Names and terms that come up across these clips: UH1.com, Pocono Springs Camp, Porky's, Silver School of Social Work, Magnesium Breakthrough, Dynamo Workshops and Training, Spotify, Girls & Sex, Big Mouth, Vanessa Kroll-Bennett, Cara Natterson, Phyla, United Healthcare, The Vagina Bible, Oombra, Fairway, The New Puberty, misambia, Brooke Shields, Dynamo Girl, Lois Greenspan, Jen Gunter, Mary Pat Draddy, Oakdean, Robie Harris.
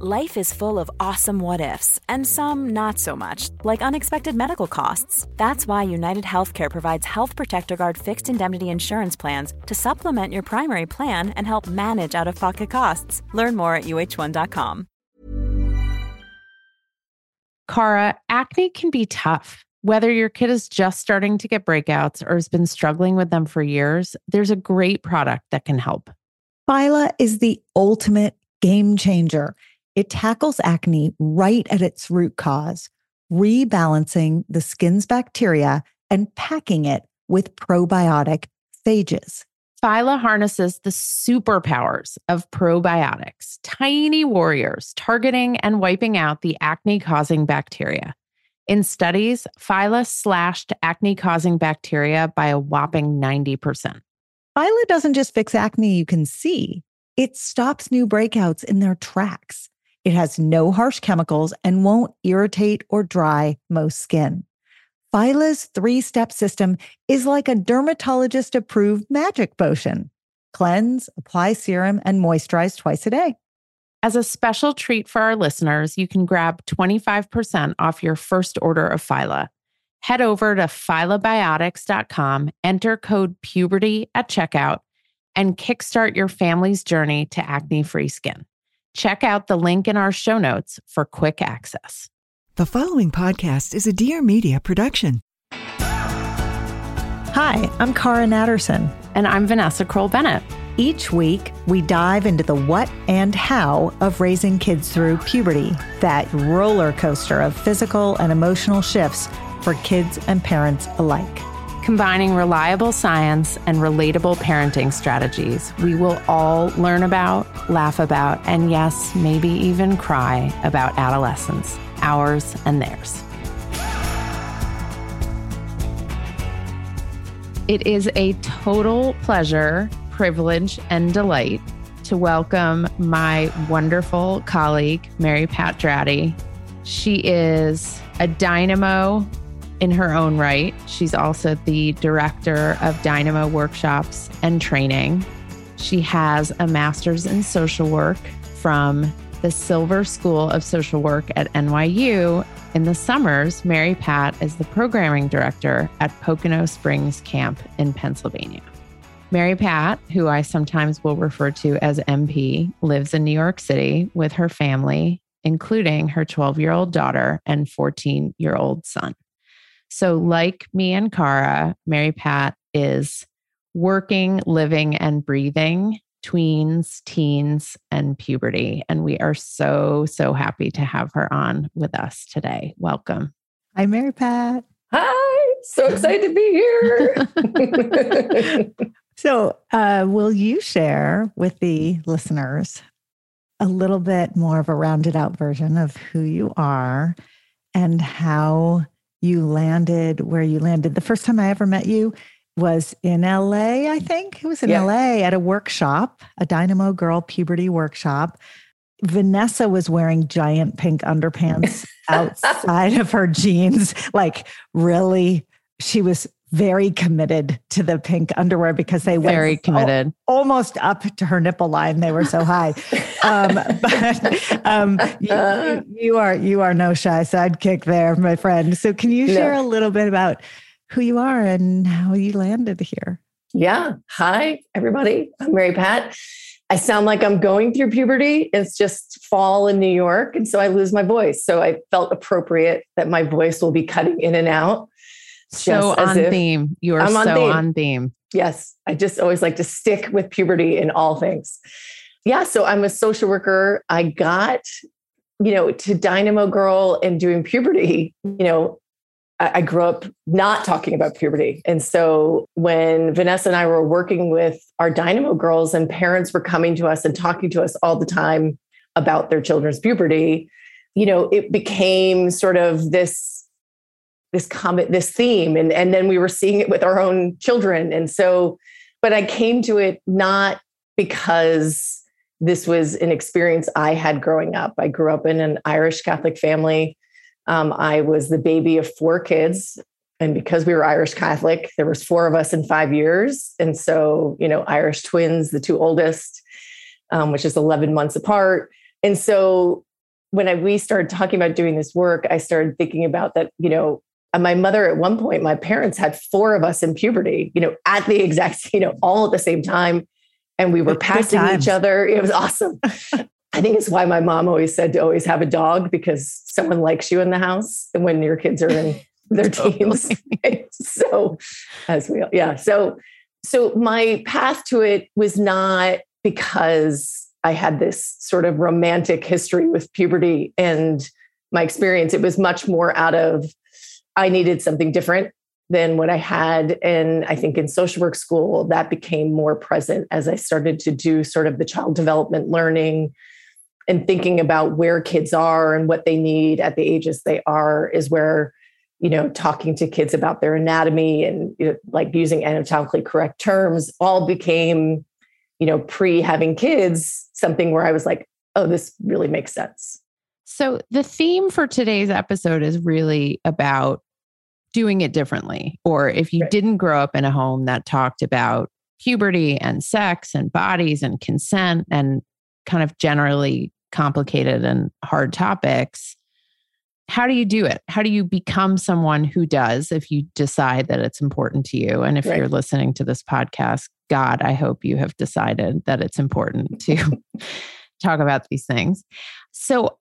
Life is full of awesome what-ifs, and some not so much, like unexpected medical costs. That's why United Healthcare provides Health Protector Guard fixed indemnity insurance plans to supplement your primary plan and help manage out-of-pocket costs. Learn more at UH1.com. Cara, acne can be tough. Whether your kid is just starting to get breakouts or has been struggling with them for years, there's a great product that can help. Phyla is the ultimate game changer. It tackles acne right at its root cause, rebalancing the skin's bacteria and packing it with probiotic phages. Phyla harnesses the superpowers of probiotics, tiny warriors targeting and wiping out the acne-causing bacteria. In studies, Phyla slashed acne-causing bacteria by a whopping 90%. Phyla doesn't just fix acne you can see. It stops new breakouts in their tracks. It has no harsh chemicals and won't irritate or dry most skin. Phyla's 3-step system is like a dermatologist-approved magic potion. Cleanse, apply serum, and moisturize twice a day. As a special treat for our listeners, you can grab 25% off your first order of Phyla. Head over to phylabiotics.com, enter code PUBERTY at checkout, and kickstart your family's journey to acne-free skin. Check out the link in our show notes for quick access. The following podcast is a Dear Media production. Hi, I'm Cara Natterson. And I'm Vanessa Kroll-Bennett. Each week, we dive into the what and how of raising kids through puberty, that roller coaster of physical and emotional shifts for kids and parents alike. Combining reliable science and relatable parenting strategies, we will all learn about, laugh about, and yes, maybe even cry about adolescence, ours and theirs. It is a total pleasure, privilege, and delight to welcome my wonderful colleague, Mary Pat Draddy. She is a dynamo in her own right. She's also the director of Dynamo Workshops and Training. She has a master's in social work from the Silver School of Social Work at NYU. In the summers, Mary Pat is the programming director at Pocono Springs Camp in Pennsylvania. Mary Pat, who I sometimes will refer to as MP, lives in New York City with her family, including her 12-year-old daughter and 14-year-old son. So like me and Cara, Mary Pat is working, living, and breathing tweens, teens, and puberty. And we are so, so happy to have her on with us today. Welcome. Hi, Mary Pat. Hi. So excited to be here. So will you share with the listeners a little bit more of a rounded out version of who you are and how you landed where you landed? The first time I ever met you was in LA, I think. It was in LA at a workshop, a Dynamo Girl puberty workshop. Vanessa was wearing giant pink underpants outside of her jeans. Like, really, she was very committed to the pink underwear because they went very committed, almost up to her nipple line. They were so high. You are no shy sidekick there, my friend. So can you share a little bit about who you are and how you landed here? Yeah. Hi, everybody. I'm Mary Pat. I sound like I'm going through puberty. It's just fall in New York. And so I lose my voice. So I felt appropriate that my voice will be cutting in and out. So on theme. You are so on theme. Yes. I just always like to stick with puberty in all things. Yeah. So I'm a social worker. I got, to Dynamo Girl and doing puberty. I grew up not talking about puberty. And so when Vanessa and I were working with our Dynamo girls and parents were coming to us and talking to us all the time about their children's puberty, it became sort of this theme. And then we were seeing it with our own children. And so, but I came to it not because this was an experience I had growing up. I grew up in an Irish Catholic family. I was the baby of 4 kids. And because we were Irish Catholic, there was 4 of us in 5 years. And so, Irish twins, the 2 oldest, which is 11 months apart. And so when we started talking about doing this work, I started thinking about that, you know, my mother at one point, my parents had four of us in puberty, you know, at the exact, you know, all at the same time. And we were passing each other. It was awesome. I think it's why my mom always said to always have a dog, because someone likes you in the house and when your kids are in their teens. So as we, yeah. So my path to it was not because I had this sort of romantic history with puberty and my experience. It was much more out of, I needed something different than what I had. And I think in social work school, that became more present as I started to do sort of the child development learning and thinking about where kids are and what they need at the ages they are, is where, you know, talking to kids about their anatomy and, you know, like using anatomically correct terms all became, you know, pre having kids, something where I was like, oh, this really makes sense. So the theme for today's episode is really about doing it differently, or if you didn't grow up in a home that talked about puberty and sex and bodies and consent and kind of generally complicated and hard topics, how do you do it? How do you become someone who does, if you decide that it's important to you? And if you're listening to this podcast, God, I hope you have decided that it's important to talk about these things. So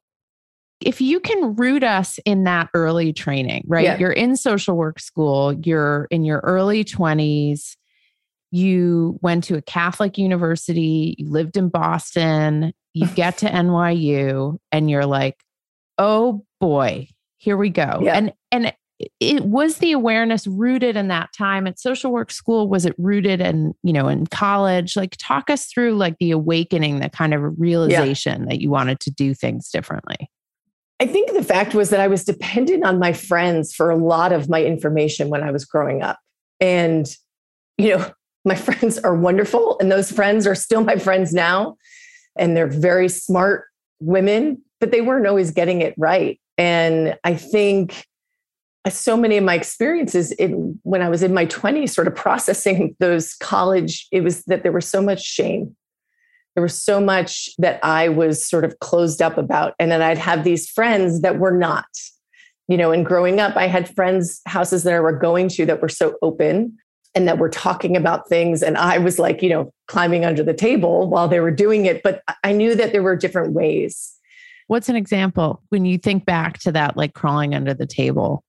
if you can root us in that early training, right? Yeah. You're in social work school, you're in your early 20s, you went to a Catholic university, you lived in Boston, you get to NYU and you're like, oh boy, here we go. Yeah. And it was the awareness rooted in that time at social work school? Was it rooted in, you know, in college? Like talk us through like the awakening, the kind of realization that you wanted to do things differently. I think the fact was that I was dependent on my friends for a lot of my information when I was growing up. And, you know, my friends are wonderful and those friends are still my friends now. And they're very smart women, but they weren't always getting it right. And I think so many of my experiences when I was in my 20s, sort of processing those college, it was that there was so much shame. There was so much that I was sort of closed up about. And then I'd have these friends that were not, you know, and growing up, I had friends' houses that I were going to that were so open and that were talking about things. And I was like, you know, climbing under the table while they were doing it. But I knew that there were different ways. What's an example when you think back to that, like crawling under the table?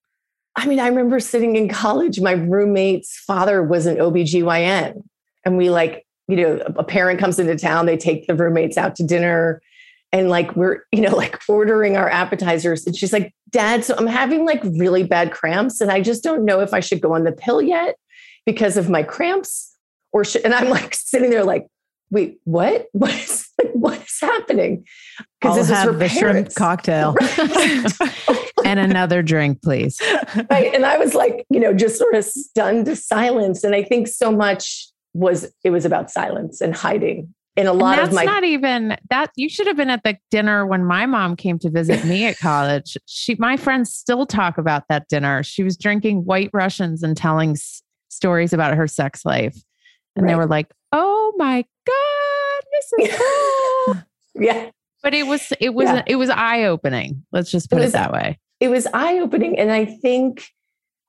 I mean, I remember sitting in college, my roommate's father was an OBGYN and we like, you know, a parent comes into town, they take the roommates out to dinner and like, we're, you know, like ordering our appetizers. And she's like, Dad, so I'm having like really bad cramps. And I just don't know if I should go on the pill yet because of my cramps or and I'm like sitting there like, wait, what? What is happening? Because this is her parents. Shrimp cocktail and another drink, please. Right. And I was like, you know, just sort of stunned to silence. And I think so much was about silence and hiding. And a lot of my... That's not even that. You should have been at the dinner when my mom came to visit me at college. My friends still talk about that dinner. She was drinking White Russians and telling stories about her sex life. And they were like, oh my God, Mrs. Cool. Yeah. But it was eye-opening. Let's just put it that way. It was eye-opening. And I think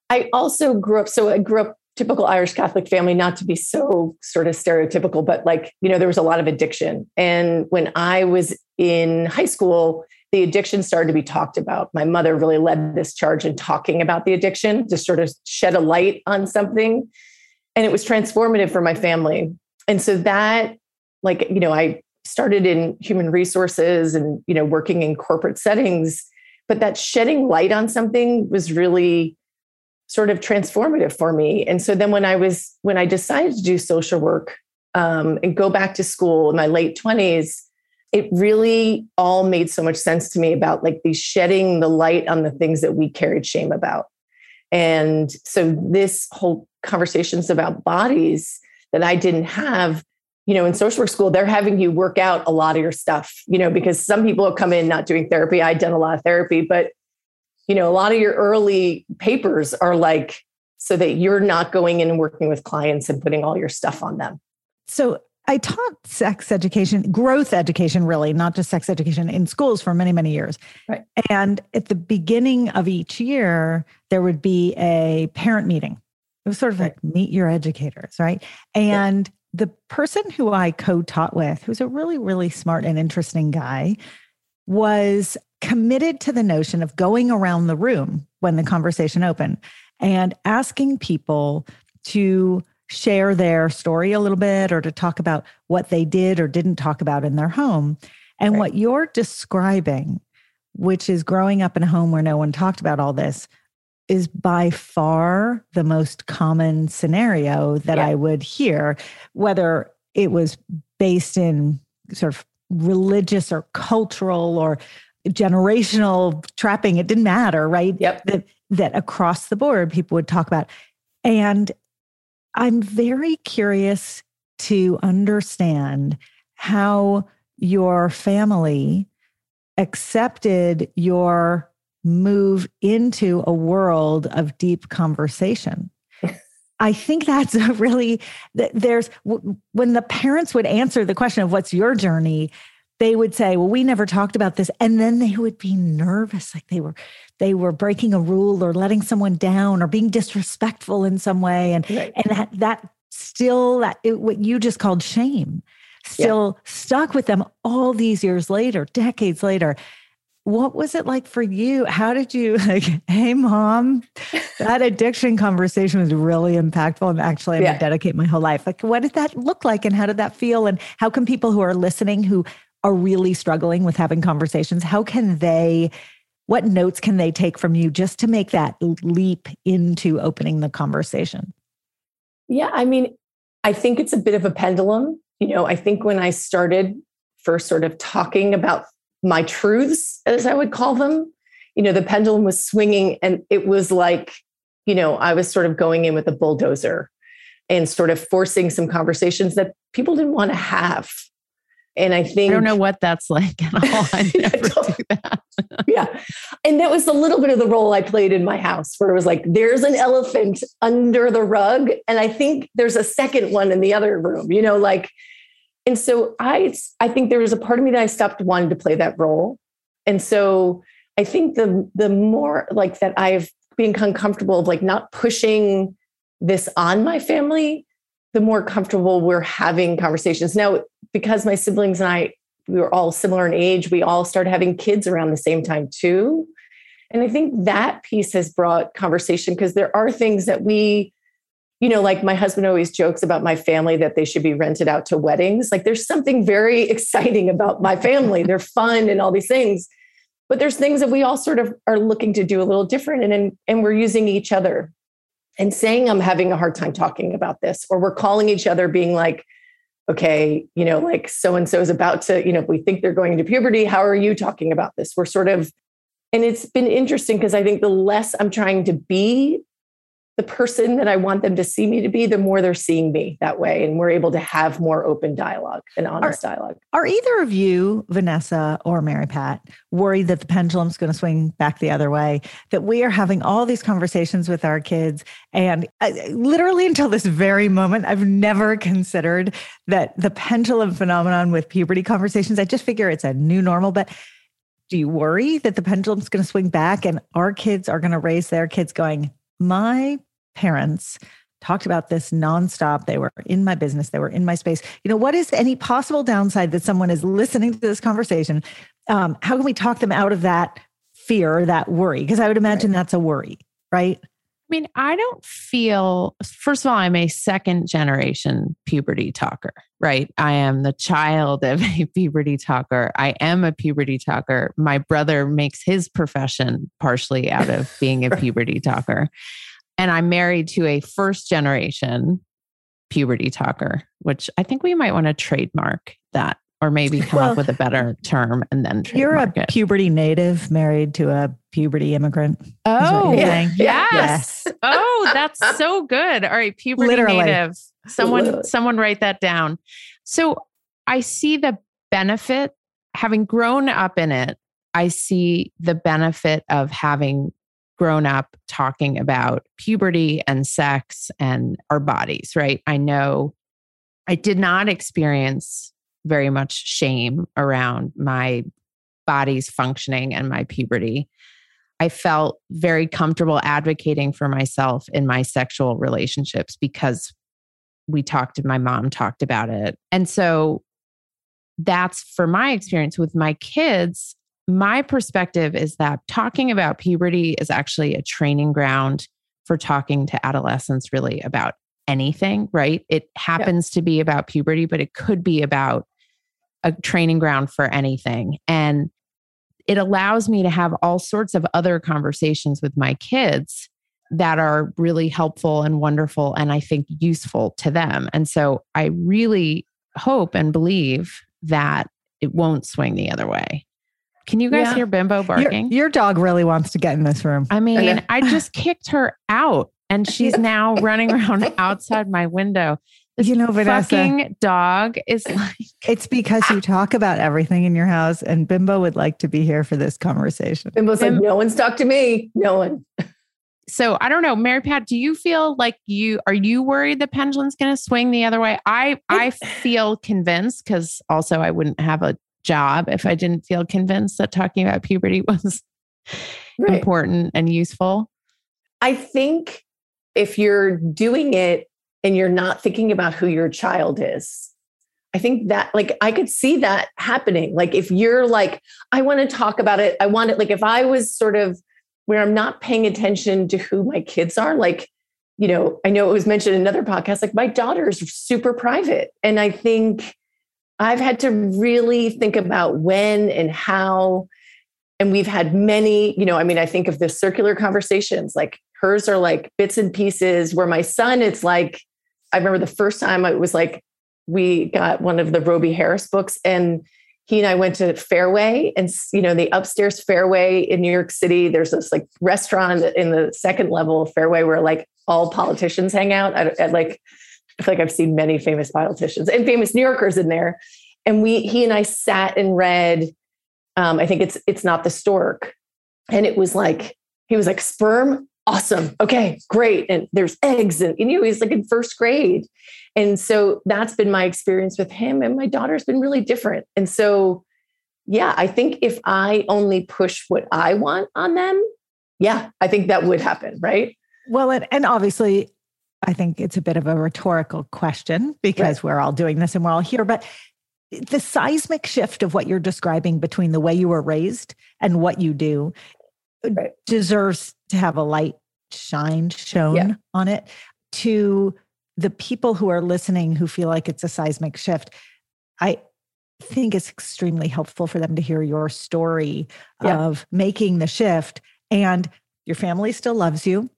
I also grew up typical Irish Catholic family, not to be so sort of stereotypical, but like, you know, there was a lot of addiction. And when I was in high school, the addiction started to be talked about. My mother really led this charge in talking about the addiction to sort of shed a light on something. And it was transformative for my family. And so that, like, you know, I started in human resources and, you know, working in corporate settings, but that shedding light on something was really sort of transformative for me. And so then when I decided to do social work and go back to school in my late 20s, it really all made so much sense to me about like the shedding the light on the things that we carried shame about. And so this whole conversations about bodies that I didn't have, you know, in social work school, they're having you work out a lot of your stuff, you know, because some people have come in not doing therapy. I'd done a lot of therapy, but you know, a lot of your early papers are like, so that you're not going in and working with clients and putting all your stuff on them. So I taught sex education, growth education, really, not just sex education, in schools for many, many years. Right. And at the beginning of each year, there would be a parent meeting. It was sort of like, meet your educators, right? And the person who I co-taught with, who's a really, really smart and interesting guy, was committed to the notion of going around the room when the conversation opened and asking people to share their story a little bit or to talk about what they did or didn't talk about in their home. And what you're describing, which is growing up in a home where no one talked about all this, is by far the most common scenario that I would hear, whether it was based in sort of religious or cultural or generational trapping. It didn't matter, right? That across the board, people would talk about. And I'm very curious to understand how your family accepted your move into a world of deep conversation. I think that's a really, there's, when the parents would answer the question of what's your journey, they would say, well, we never talked about this. And then they would be nervous, like they were breaking a rule or letting someone down or being disrespectful in some way. And, and that what you just called shame still stuck with them all these years later, decades later. What was it like for you? How did you, like, hey, mom, that addiction conversation was really impactful. And actually, I'm going to dedicate my whole life. Like, what did that look like? And how did that feel? And how can people who are listening, who are really struggling with having conversations, how can they, what notes can they take from you just to make that leap into opening the conversation? Yeah, I mean, I think it's a bit of a pendulum. You know, I think when I started first sort of talking about my truths, as I would call them, you know, the pendulum was swinging, and it was like, you know, I was sort of going in with a bulldozer and sort of forcing some conversations that people didn't want to have. And I think, I don't know what that's like at all. I never do that. And that was a little bit of the role I played in my house, where it was like, there's an elephant under the rug, and I think there's a second one in the other room, you know, like. And so I think there was a part of me that I stopped wanting to play that role. And so I think the more like that I've been uncomfortable of like not pushing this on my family, the more comfortable we're having conversations. Now, because my siblings and I, we were all similar in age, we all started having kids around the same time too. And I think that piece has brought conversation, because there are things that we, you know, like my husband always jokes about my family that they should be rented out to weddings. Like, there's something very exciting about my family. They're fun and all these things, but there's things that we all sort of are looking to do a little different. And we're using each other and saying, I'm having a hard time talking about this, or we're calling each other being like, okay, you know, like so-and-so is about to, you know, we think they're going into puberty. How are you talking about this? We're sort of, and it's been interesting, because I think the less I'm trying to be the person that I want them to see me to be, the more they're seeing me that way. And we're able to have more open dialogue and honest dialogue. Are either of you, Vanessa or Mary Pat, worried that the pendulum's going to swing back the other way, that we are having all these conversations with our kids? And literally until this very moment, I've never considered that the pendulum phenomenon with puberty conversations. I just figure it's a new normal, but do you worry that the pendulum's going to swing back and our kids are going to raise their kids going, my parents talked about this nonstop. They were in my business. They were in my space. You know, what is any possible downside that someone is listening to this conversation? How can we talk them out of that fear, that worry? Because I would imagine that's a worry, right? I mean, I don't feel, first of all, I'm a second generation puberty talker, right? I am the child of a puberty talker. I am a puberty talker. My brother makes his profession partially out of being a puberty talker. And I'm married to a first generation puberty talker, which I think we might want to trademark that, or maybe come up with a better term and then trademark it. You're a puberty native married to a puberty immigrant. Oh, yes. Oh, that's so good. All right. Puberty native. Someone write that down. So I see the benefit, having grown up in it. I see the benefit of having grown up talking about puberty and sex and our bodies, right? I know I did not experience very much shame around my body's functioning and my puberty. I felt very comfortable advocating for myself in my sexual relationships because my mom talked about it. And so that's for my experience with my kids. My perspective is that talking about puberty is actually a training ground for talking to adolescents really about anything, right? It happens to be about puberty, but it could be about a training ground for anything. And it allows me to have all sorts of other conversations with my kids that are really helpful and wonderful and I think useful to them. And so I really hope and believe that it won't swing the other way. Can you guys hear Bimbo barking? Your dog really wants to get in this room. I mean, okay. I just kicked her out and she's now running around outside my window. This Vanessa, fucking dog is like... It's because you talk about everything in your house and Bimbo would like to be here for this conversation. Bimbo's like, no one's talked to me. No one. So I don't know, Mary Pat, do you feel like are you worried the pendulum's going to swing the other way? I feel convinced because also I wouldn't have a job if I didn't feel convinced that talking about puberty was important and useful. I think if you're doing it and you're not thinking about who your child is, I think that I could see that happening. Like if you're like, I want to talk about it. I want it. Like if I was sort of where I'm not paying attention to who my kids are, I know it was mentioned in another podcast, my daughter's super private. And I think I've had to really think about when and how, and we've had many, I think of the circular conversations, hers are bits and pieces where my son, it's I remember the first time it was we got one of the Robie Harris books and he and I went to Fairway and, the upstairs Fairway in New York City, there's this restaurant in the second level of Fairway where all politicians hang out. I feel like I've seen many famous politicians and famous New Yorkers in there. And he and I sat and read, I think It's Not the Stork. And it was he was sperm. Awesome. Okay, great. And there's eggs and he's in first grade. And so that's been my experience with him. And my daughter's been really different. And so, I think if I only push what I want on them, I think that would happen. Right. Well, and obviously, I think it's a bit of a rhetorical question because we're all doing this and we're all here, but the seismic shift of what you're describing between the way you were raised and what you do deserves to have a light shone on it. To the people who are listening who feel like it's a seismic shift, I think it's extremely helpful for them to hear your story of making the shift, and your family still loves you.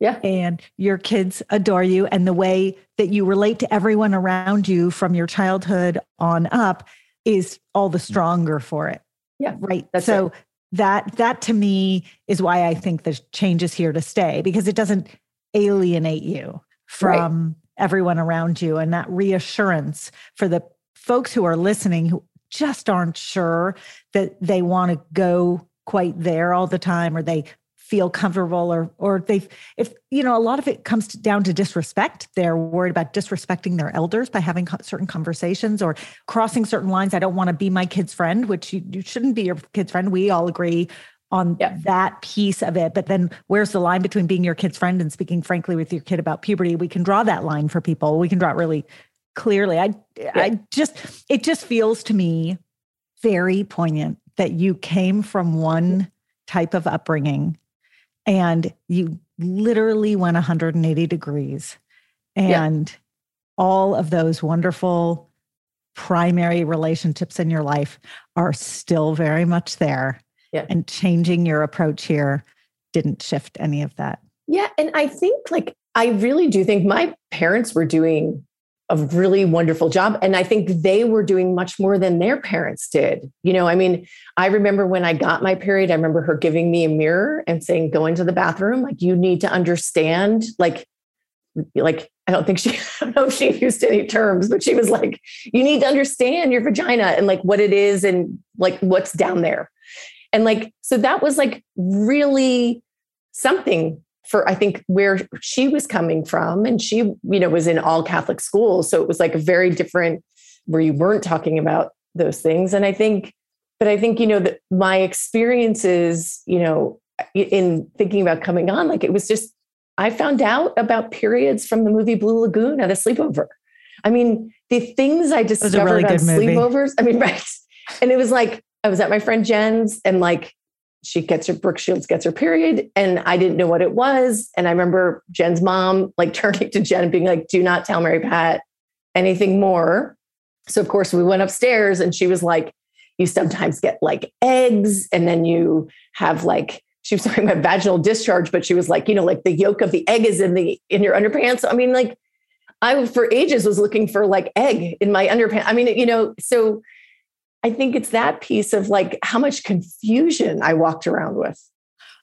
Yeah. And your kids adore you. And the way that you relate to everyone around you from your childhood on up is all the stronger for it. Yeah. Right. So that to me is why I think the change is here to stay, because it doesn't alienate you from everyone around you. And that reassurance for the folks who are listening who just aren't sure that they want to go quite there all the time, or they feel comfortable or they've, if, a lot of it comes down to disrespect. They're worried about disrespecting their elders by having certain conversations or crossing certain lines. I don't want to be my kid's friend, which you shouldn't be your kid's friend. We all agree on that piece of it. But then where's the line between being your kid's friend and speaking frankly with your kid about puberty? We can draw that line for people. We can draw it really clearly. It just feels to me very poignant that you came from one type of upbringing and you literally went 180 degrees. And all of those wonderful primary relationships in your life are still very much there. Yeah. And changing your approach here didn't shift any of that. Yeah. And I think I really do think my parents were doing a really wonderful job. And I think they were doing much more than their parents did. I remember when I got my period, I remember her giving me a mirror and saying, go into the bathroom. You need to understand, I don't think I don't know if she used any terms, but she was you need to understand your vagina and what it is and what's down there. And so that was really something for, I think, where she was coming from, and she, was in all Catholic schools. So it was like a very different, where you weren't talking about those things. And I think, that my experiences, in thinking about coming on, like it was just, I found out about periods from the movie Blue Lagoon at a sleepover. I mean, the things I discovered really on sleepovers, right. And it was like, I was at my friend Jen's, and like, Brooke Shields gets her period, and I didn't know what it was. And I remember Jen's mom, like turning to Jen and being like, do not tell Mary Pat anything more. So of course we went upstairs, and she was like, you sometimes get like eggs, and then you have like, she was talking about vaginal discharge, but she was like, like the yolk of the egg is in your underpants. So, I for ages was looking for like egg in my underpants. So I think it's that piece of like how much confusion I walked around with.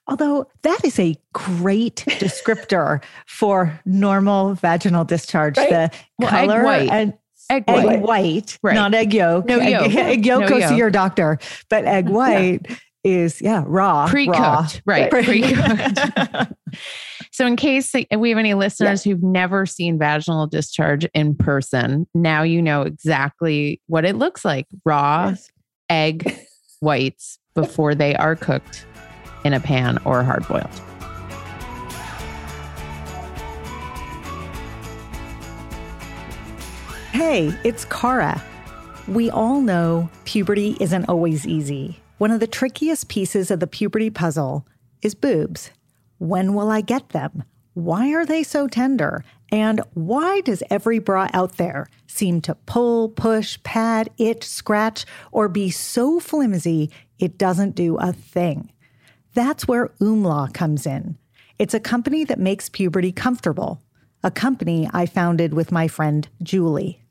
Although that is a great descriptor for normal vaginal discharge, right? Color egg white. And egg white, right. Not egg yolk. No yolk. Egg yolk goes to your doctor, but egg white is raw. Pre-cooked, right. Pre-cooked. So in case we have any listeners who've never seen vaginal discharge in person, now you know exactly what it looks like. Raw egg whites before they are cooked in a pan or hard boiled. Hey, it's Cara. We all know puberty isn't always easy. One of the trickiest pieces of the puberty puzzle is boobs. When will I get them? Why are they so tender? And why does every bra out there seem to pull, push, pad, itch, scratch, or be so flimsy it doesn't do a thing? That's where Oomla comes in. It's a company that makes puberty comfortable, a company I founded with my friend Julie.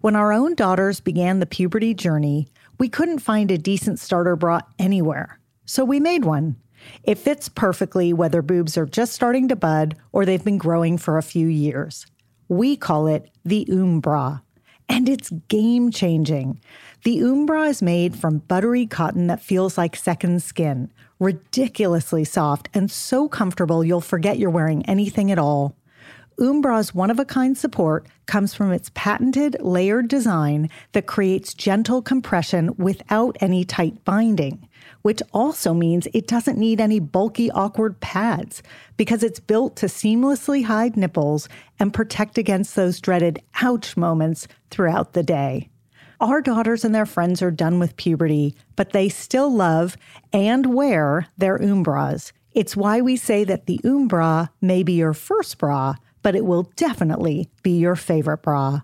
When our own daughters began the puberty journey, we couldn't find a decent starter bra anywhere, so we made one. It fits perfectly whether boobs are just starting to bud or they've been growing for a few years. We call it the Oombra, and it's game-changing. The Oombra is made from buttery cotton that feels like second skin, ridiculously soft and so comfortable you'll forget you're wearing anything at all. Oombra's one-of-a-kind support comes from its patented layered design that creates gentle compression without any tight binding, which also means it doesn't need any bulky, awkward pads because it's built to seamlessly hide nipples and protect against those dreaded ouch moments throughout the day. Our daughters and their friends are done with puberty, but they still love and wear their Oombras. It's why we say that the Oombra may be your first bra, but it will definitely be your favorite bra.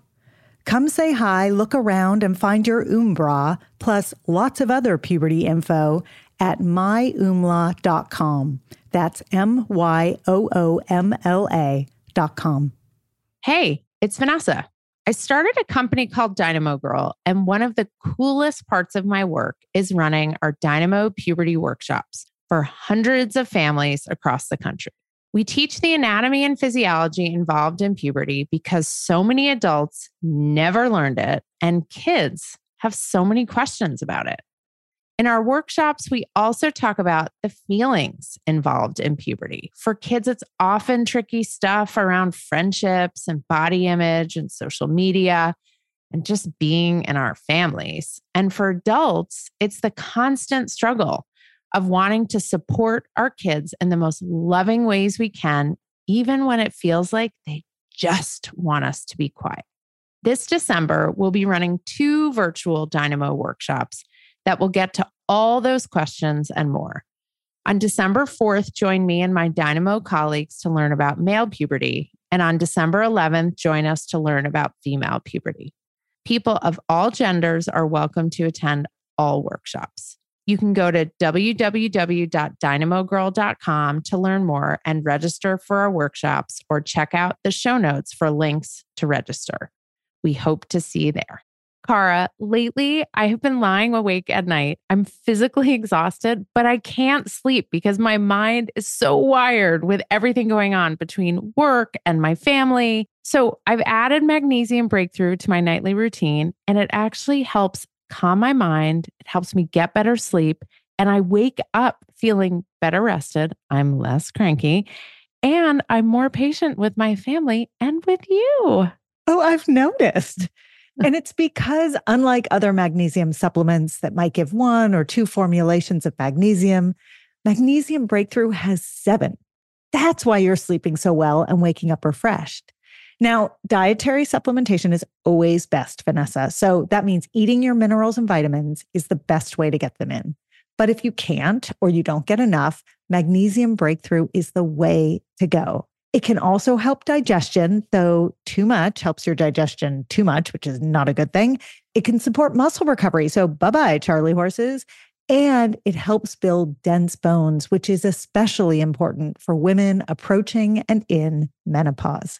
Come say hi, look around, and find your Oombra, plus lots of other puberty info at myoomla.com. That's myoomla.com. Hey, it's Vanessa. I started a company called Dynamo Girl, and one of the coolest parts of my work is running our Dynamo Puberty Workshops for hundreds of families across the country. We teach the anatomy and physiology involved in puberty because so many adults never learned it and kids have so many questions about it. In our workshops, we also talk about the feelings involved in puberty. For kids, it's often tricky stuff around friendships and body image and social media and just being in our families. And for adults, it's the constant struggle of wanting to support our kids in the most loving ways we can, even when it feels like they just want us to be quiet. This December, we'll be running 2 virtual Dynamo workshops that will get to all those questions and more. On December 4th, join me and my Dynamo colleagues to learn about male puberty. And on December 11th, join us to learn about female puberty. People of all genders are welcome to attend all workshops. You can go to www.dynamogirl.com to learn more and register for our workshops, or check out the show notes for links to register. We hope to see you there. Cara, lately I have been lying awake at night. I'm physically exhausted, but I can't sleep because my mind is so wired with everything going on between work and my family. So I've added Magnesium Breakthrough to my nightly routine, and it actually helps calm my mind. It helps me get better sleep, and I wake up feeling better rested. I'm less cranky, and I'm more patient with my family and with you. Oh, I've noticed. And it's because unlike other magnesium supplements that might give one or two formulations of magnesium, Magnesium Breakthrough has 7. That's why you're sleeping so well and waking up refreshed. Now, dietary supplementation is always best, Vanessa. So that means eating your minerals and vitamins is the best way to get them in. But if you can't or you don't get enough, Magnesium Breakthrough is the way to go. It can also help digestion, though too much helps your digestion too much, which is not a good thing. It can support muscle recovery. So bye-bye, Charlie horses. And it helps build dense bones, which is especially important for women approaching and in menopause.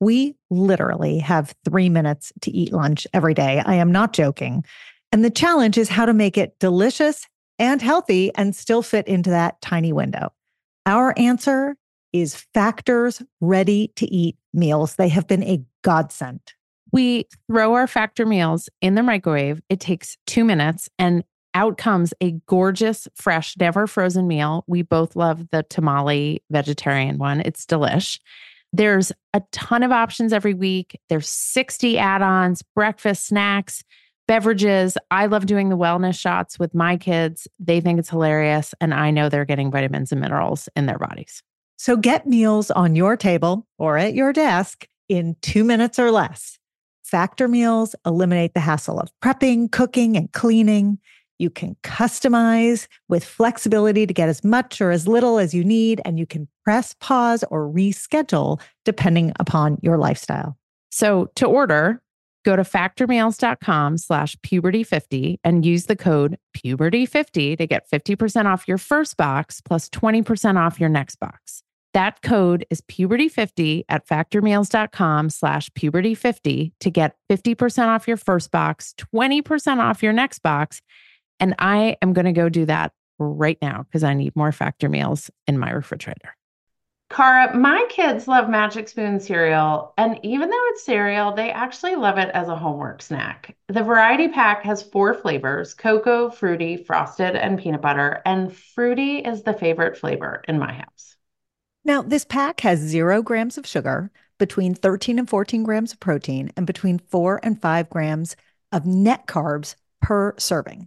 we literally have 3 minutes to eat lunch every day. I am not joking. And the challenge is how to make it delicious and healthy and still fit into that tiny window. Our answer is Factor's ready-to-eat meals. They have been a godsend. We throw our Factor meals in the microwave. It takes 2 minutes and out comes a gorgeous, fresh, never frozen meal. We both love the tamale vegetarian one. It's delish. There's a ton of options every week. There's 60 add-ons, breakfast, snacks, beverages. I love doing the wellness shots with my kids. They think it's hilarious, and I know they're getting vitamins and minerals in their bodies. So get meals on your table or at your desk in 2 minutes or less. Factor meals eliminate the hassle of prepping, cooking, and cleaning. You can customize with flexibility to get as much or as little as you need, and you can press pause or reschedule depending upon your lifestyle. So to order, go to factormeals.com/puberty50 and use the code puberty50 to get 50% off your first box plus 20% off your next box. That code is puberty50 at factormeals.com/puberty50 to get 50% off your first box, 20% off your next box. And I am going to go do that right now because I need more Factor meals in my refrigerator. Cara, my kids love Magic Spoon cereal. And even though it's cereal, they actually love it as a homework snack. The variety pack has 4 flavors: cocoa, fruity, frosted, and peanut butter. And fruity is the favorite flavor in my house. Now, this pack has 0 grams of sugar, between 13 and 14 grams of protein, and between 4 and 5 grams of net carbs per serving.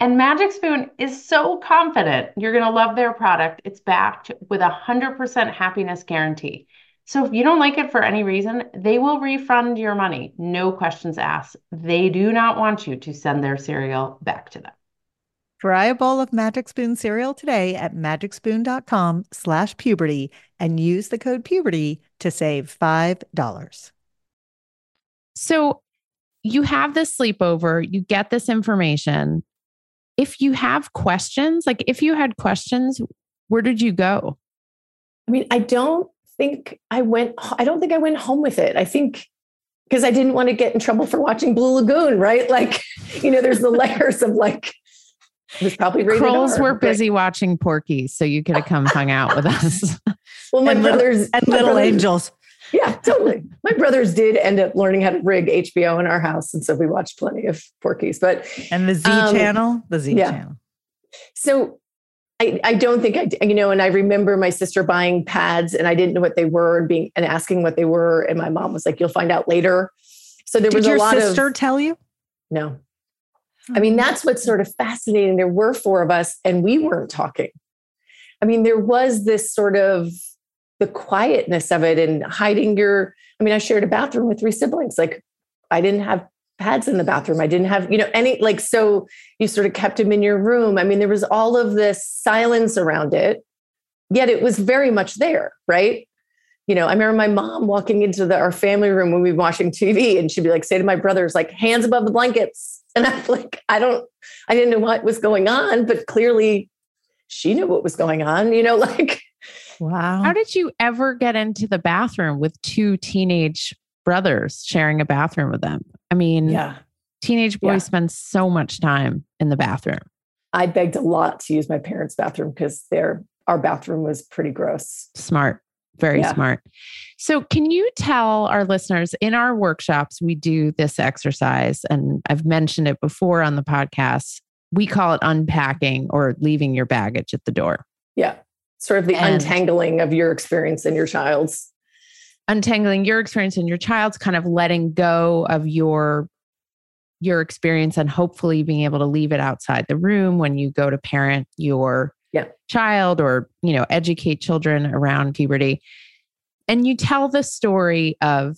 And Magic Spoon is so confident you're going to love their product. It's backed with a 100% happiness guarantee. So if you don't like it for any reason, they will refund your money. No questions asked. They do not want you to send their cereal back to them. Try a bowl of Magic Spoon cereal today at magicspoon.com/puberty and use the code puberty to save $5. So you have this sleepover, you get this information. If you have questions, like if you had questions, where did you go? I mean, I don't think I went home with it. I think because I didn't want to get in trouble for watching Blue Lagoon, right? Like, you know, there's the layers of like, it was probably rated R. Krolls were busy watching Porky's, so you could have come hung out with us. Well, my brothers and little angels. Yeah, totally. My brothers did end up learning how to rig HBO in our house. And so we watched plenty of Porky's, but. And the Z channel, the Z channel. So I don't think I, you know, and I remember my sister buying pads and I didn't know what they were and asking what they were. And my mom was like, you'll find out later. So there was a lot of. Did your sister tell you? No. Oh. I mean, that's what's sort of fascinating. There were 4 of us and we weren't talking. I mean, there was this sort of, the quietness of it and hiding your, I mean, I shared a bathroom with 3 siblings. Like I didn't have pads in the bathroom. I didn't have, any, so you sort of kept them in your room. I mean, there was all of this silence around it, yet it was very much there, right? I remember my mom walking into our family room when we were watching TV, and she'd be like, say to my brothers, like, hands above the blankets. And I'm like, I didn't know what was going on, but clearly she knew what was going on, Wow. How did you ever get into the bathroom with two teenage brothers sharing a bathroom with them? I mean, yeah. Teenage boys spend so much time in the bathroom. I begged a lot to use my parents' bathroom because our bathroom was pretty gross. Smart. Very smart. So can you tell our listeners, in our workshops, we do this exercise, and I've mentioned it before on the podcast. We call it unpacking, or leaving your baggage at the door. Yeah. Sort of the untangling of your experience and your child's. Untangling your experience and your child's, kind of letting go of your experience and hopefully being able to leave it outside the room when you go to parent your child, or, educate children around puberty. And you tell the story of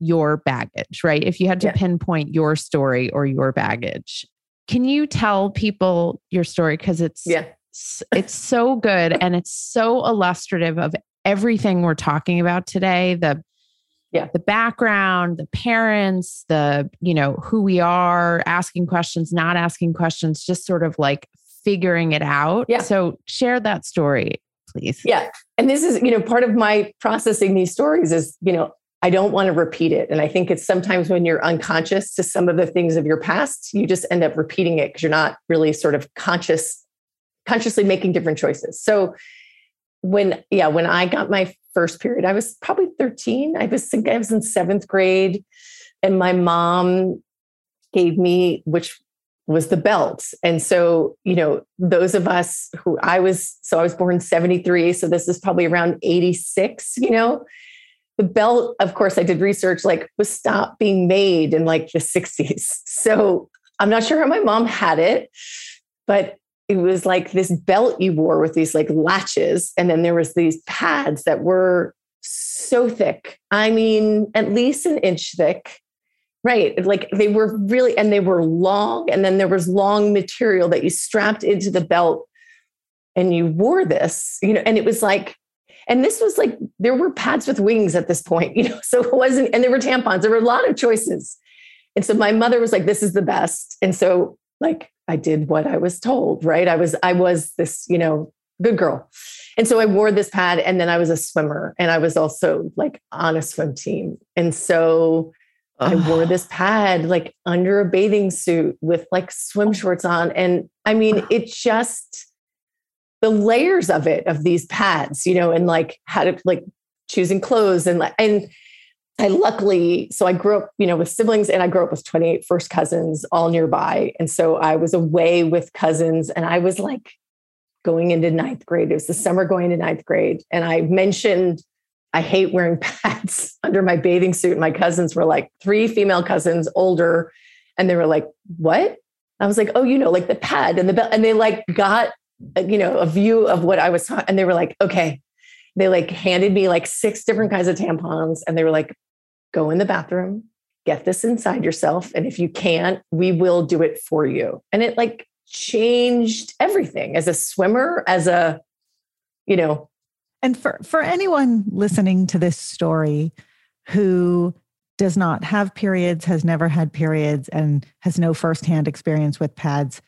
your baggage, right? If you had to pinpoint your story or your baggage, can you tell people your story? Because it's so good. And it's so illustrative of everything we're talking about today. The background, the parents, who we are, asking questions, not asking questions, just sort of like figuring it out. Yeah. So share that story, please. Yeah. And this is, part of my processing these stories is, I don't want to repeat it. And I think it's sometimes when you're unconscious to some of the things of your past, you just end up repeating it because you're not really sort of consciously making different choices. So when I got my first period, I was probably 13. I was in 7th grade, and my mom gave me, which was the belt. And so, those of us who I was born in 73. So this is probably around 86, the belt, of course, I did research, was stopped being made in the 60s. So I'm not sure how my mom had it, but it was this belt you wore with these latches. And then there was these pads that were so thick. I mean, at least an inch thick. Right. They were really, and they were long. And then there was long material that you strapped into the belt, and you wore this, and it was there were pads with wings at this point, so it wasn't, and there were tampons, there were a lot of choices. And so my mother was like, this is the best. And so I did what I was told, right? I was this, good girl. And so I wore this pad, and then I was a swimmer, and I was also on a swim team. And so I wore this pad under a bathing suit with swim shorts on. And I mean, it just, the layers of it, of these pads, and how to choosing clothes. And I luckily, so I grew up, with siblings, and I grew up with 28 first cousins all nearby. And so I was away with cousins, and I was going into 9th grade. It was the summer going into 9th grade. And I mentioned, I hate wearing pads under my bathing suit. And my cousins were 3 female cousins older. And they were like, what? I was like, oh, the pad and the belt. And they got, a view of what I was taught. And they were like, okay. They handed me 6 different kinds of tampons. And they were like, go in the bathroom, get this inside yourself. And if you can't, we will do it for you. And it changed everything as a swimmer, as a, And for anyone listening to this story who does not have periods, has never had periods, and has no firsthand experience with pads,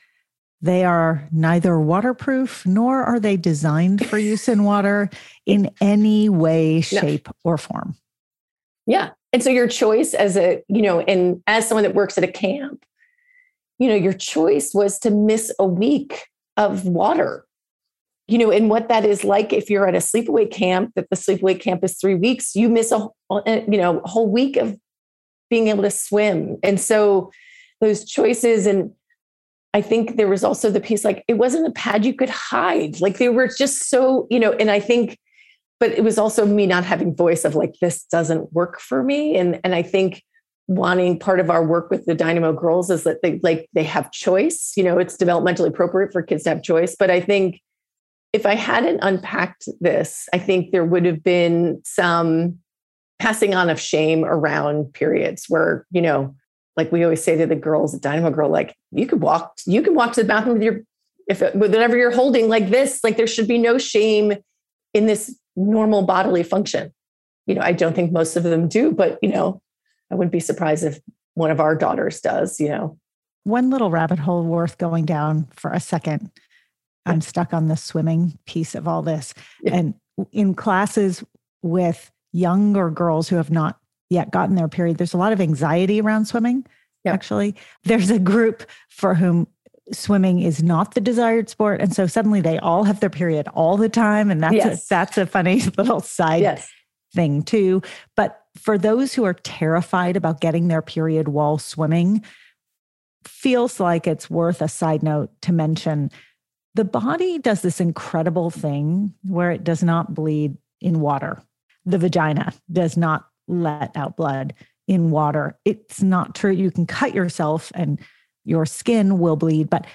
they are neither waterproof nor are they designed for use in water in any way, shape, or form. Yeah. And so your choice as a, and as someone that works at a camp, your choice was to miss a week of water. And what that is if you're at a sleepaway camp, that the sleepaway camp is 3 weeks, you miss a whole week of being able to swim. And so those choices. And I think there was also the piece, it wasn't a pad you could hide. They were just so, and I think, but it was also me not having voice of this doesn't work for me. And I think wanting, part of our work with the Dynamo Girls is that they have choice, it's developmentally appropriate for kids to have choice. But I think, if I hadn't unpacked this, I think there would have been some passing on of shame around periods where, Like we always say to the girls at Dynamo Girl, like you can walk to the bathroom with whatever you're holding like this, like there should be no shame in this normal bodily function. You know, I don't think most of them do, but you know, I wouldn't be surprised if one of our daughters does, you know. One little rabbit hole worth going down for a second. I'm stuck on the swimming piece of all this. Yeah. And in classes with younger girls who have not yet gotten their period, there's a lot of anxiety around swimming. Yeah. Actually, there's a group for whom swimming is not the desired sport. And so suddenly they all have their period all the time. And that's, that's a funny little side thing too. But for those who are terrified about getting their period while swimming, feels like it's worth a side note to mention. The body does this incredible thing where it does not bleed in water. The vagina does not let out blood in water. It's not true. You can cut yourself and your skin will bleed, but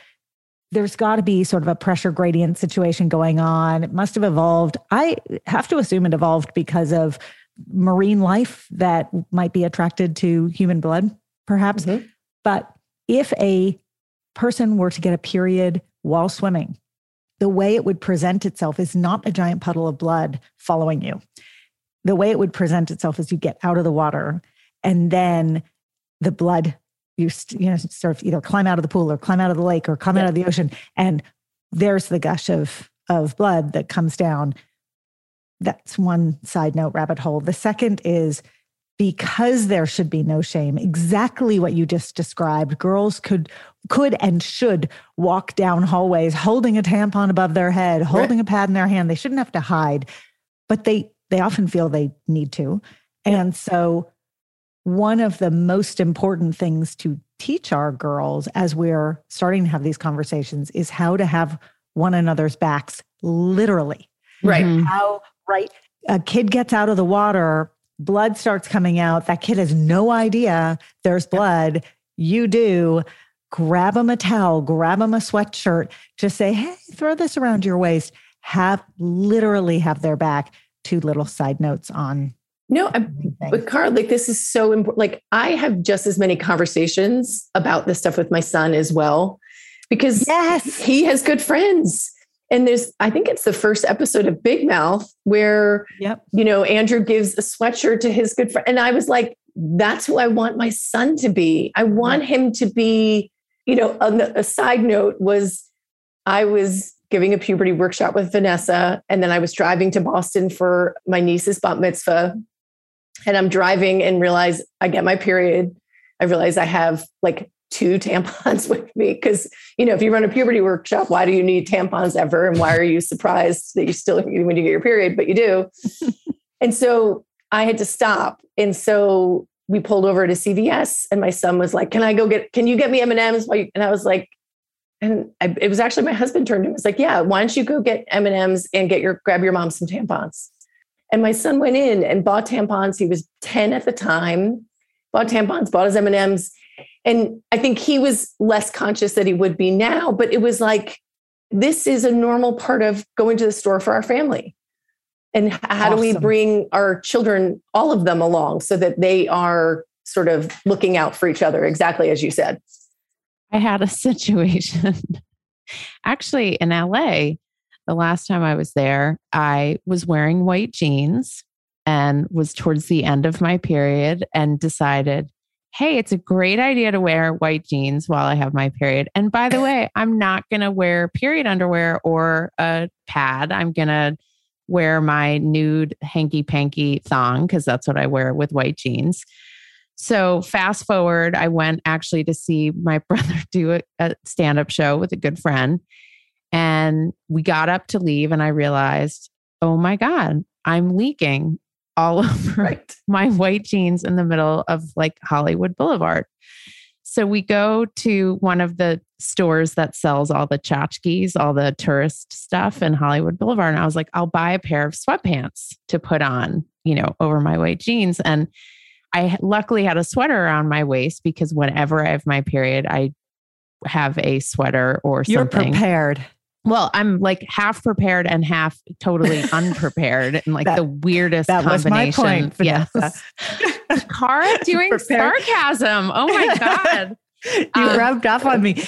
there's got to be sort of a pressure gradient situation going on. It must have evolved. I have to assume it evolved because of marine life that might be attracted to human blood, perhaps. Mm-hmm. But if a person were to get a period while swimming, the way it would present itself is not a giant puddle of blood following you. The way it would present itself is you get out of the water and then the blood, you know, sort of either climb out of the pool or climb out of the lake or climb out of the ocean. And there's the gush of blood that comes down. That's one side note rabbit hole. The second is, because there should be no shame, exactly what you just described, girls could and should walk down hallways holding a tampon above their head, holding a pad in their hand. They shouldn't have to hide, but they often feel they need to. And so one of the most important things to teach our girls as we're starting to have these conversations is how to have one another's backs, literally. Right. Mm-hmm. A kid gets out of the water, blood starts coming out. That kid has no idea there's blood. You do. Grab him a towel, grab him a sweatshirt. Just say, hey, throw this around your waist. Literally have their back. Two little side notes on. No, but Cara, like this is so important. Like I have just as many conversations about this stuff with my son as well, because he has good friends. And I think it's the first episode of Big Mouth where, you know, Andrew gives a sweatshirt to his good friend. And I was like, that's who I want my son to be. I want him to be, you know, a side note was I was giving a puberty workshop with Vanessa. And then I was driving to Boston for my niece's bat mitzvah. And I'm driving and realize I get my period. I realize I have like 2 tampons with me because, you know, if you run a puberty workshop, why do you need tampons ever? And why are you surprised that you still, when you get your period, but you do. And so I had to stop. And so we pulled over to CVS and my son was like, can you get me M&Ms? And I was like, it was actually my husband turned to him. It's like, yeah, why don't you go get M&Ms and grab your mom some tampons. And my son went in and bought tampons. He was 10 at the time, bought tampons, bought his M&Ms. And I think he was less conscious that he would be now, but it was like, this is a normal part of going to the store for our family. And how do we bring our children, all of them along so that they are sort of looking out for each other, exactly as you said. I had a situation actually in LA, the last time I was there, I was wearing white jeans and was towards the end of my period and decided, hey, it's a great idea to wear white jeans while I have my period. And by the way, I'm not going to wear period underwear or a pad. I'm going to wear my nude hanky-panky thong because that's what I wear with white jeans. So fast forward, I went actually to see my brother do a stand-up show with a good friend. And we got up to leave and I realized, oh my God, I'm leaking all over my white jeans in the middle of like Hollywood Boulevard. So we go to one of the stores that sells all the tchotchkes, all the tourist stuff in Hollywood Boulevard. And I was like, I'll buy a pair of sweatpants to put on, you know, over my white jeans. And I luckily had a sweater around my waist because whenever I have my period, I have a sweater or something. You're prepared. Well, I'm like half prepared and half totally unprepared, and like the weirdest combination. That was my point, yes. Cara doing sarcasm. Oh my God. You rubbed off on me.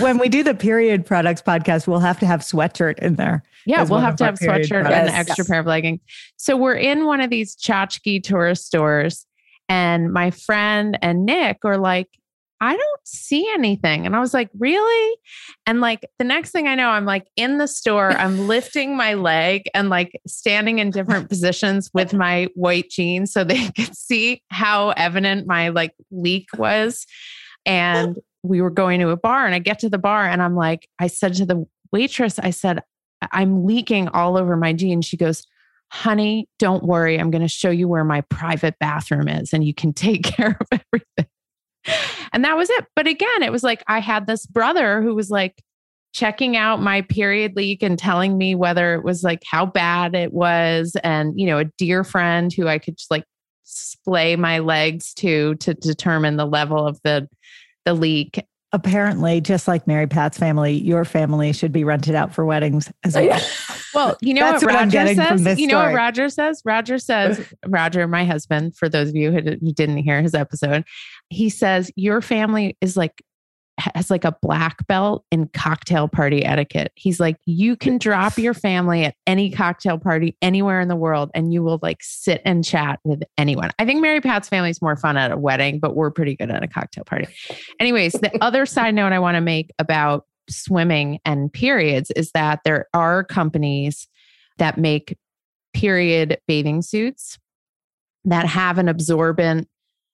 When we do the period products podcast, we'll have to have sweatshirt in there. Yeah, we'll have to have sweatshirt products. And an extra pair of leggings. So we're in one of these tchotchke tourist stores, and my friend and Nick are like, I don't see anything. And I was like, really? And like, the next thing I know, I'm like in the store, I'm lifting my leg and like standing in different positions with my white jeans so they could see how evident my like leak was. And we were going to a bar, and I get to the bar and I'm like, I said to the waitress, I said, I'm leaking all over my jeans. She goes, honey, don't worry. I'm going to show you where my private bathroom is and you can take care of everything. And that was it. But again, it was like, I had this brother who was like checking out my period leak and telling me whether it was like how bad it was. And, you know, a dear friend who I could just like splay my legs to determine the level of the leak. Apparently, just like Mary Pat's family, your family should be rented out for weddings. Well, you know what Roger says? You know what Roger says? Roger, my husband, for those of you who didn't hear his episode, he says, your family is like, has like a black belt in cocktail party etiquette. He's like, you can drop your family at any cocktail party anywhere in the world and you will like sit and chat with anyone. I think Mary Pat's family is more fun at a wedding, but we're pretty good at a cocktail party. Anyways, the other side note I want to make about swimming and periods is that there are companies that make period bathing suits that have an absorbent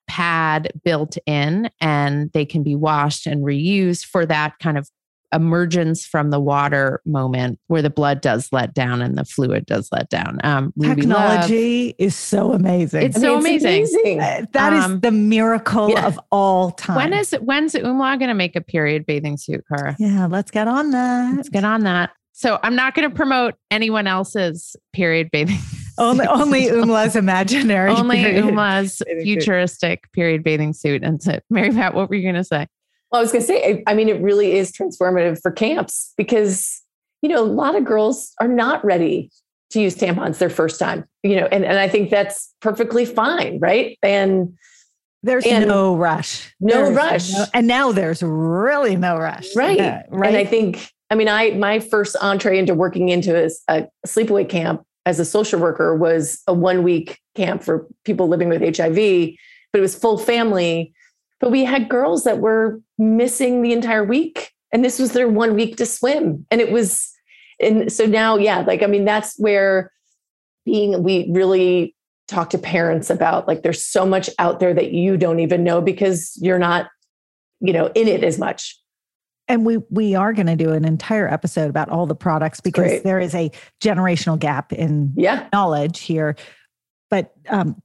pad built in, and they can be washed and reused for that kind of emergence from the water moment where the blood does let down and the fluid does let down. Technology is so amazing. It's amazing. That is the miracle of all time. When's Oomla going to make a period bathing suit, Cara? Yeah, let's get on that. So I'm not going to promote anyone else's period bathing. Only Oomla's imaginary. Only Oomla's futuristic period bathing suit. And so, Mary Pat, what were you going to say? Well, I was going to say, I mean, it really is transformative for camps because, you know, a lot of girls are not ready to use tampons their first time, you know, and I think that's perfectly fine. Right. And there's no rush. And now there's really no rush. Right. Yeah, right. And I think, I mean, my first entree into working into a sleepaway camp as a social worker was a 1-week camp for people living with HIV, but it was full family. But we had girls that were missing the entire week, and this was their 1 week to swim. And so now, like, I mean, that's where we really talk to parents about, like, there's so much out there that you don't even know because you're not, you know, in it as much. And we are going to do an entire episode about all the products because there is a generational gap in knowledge here. But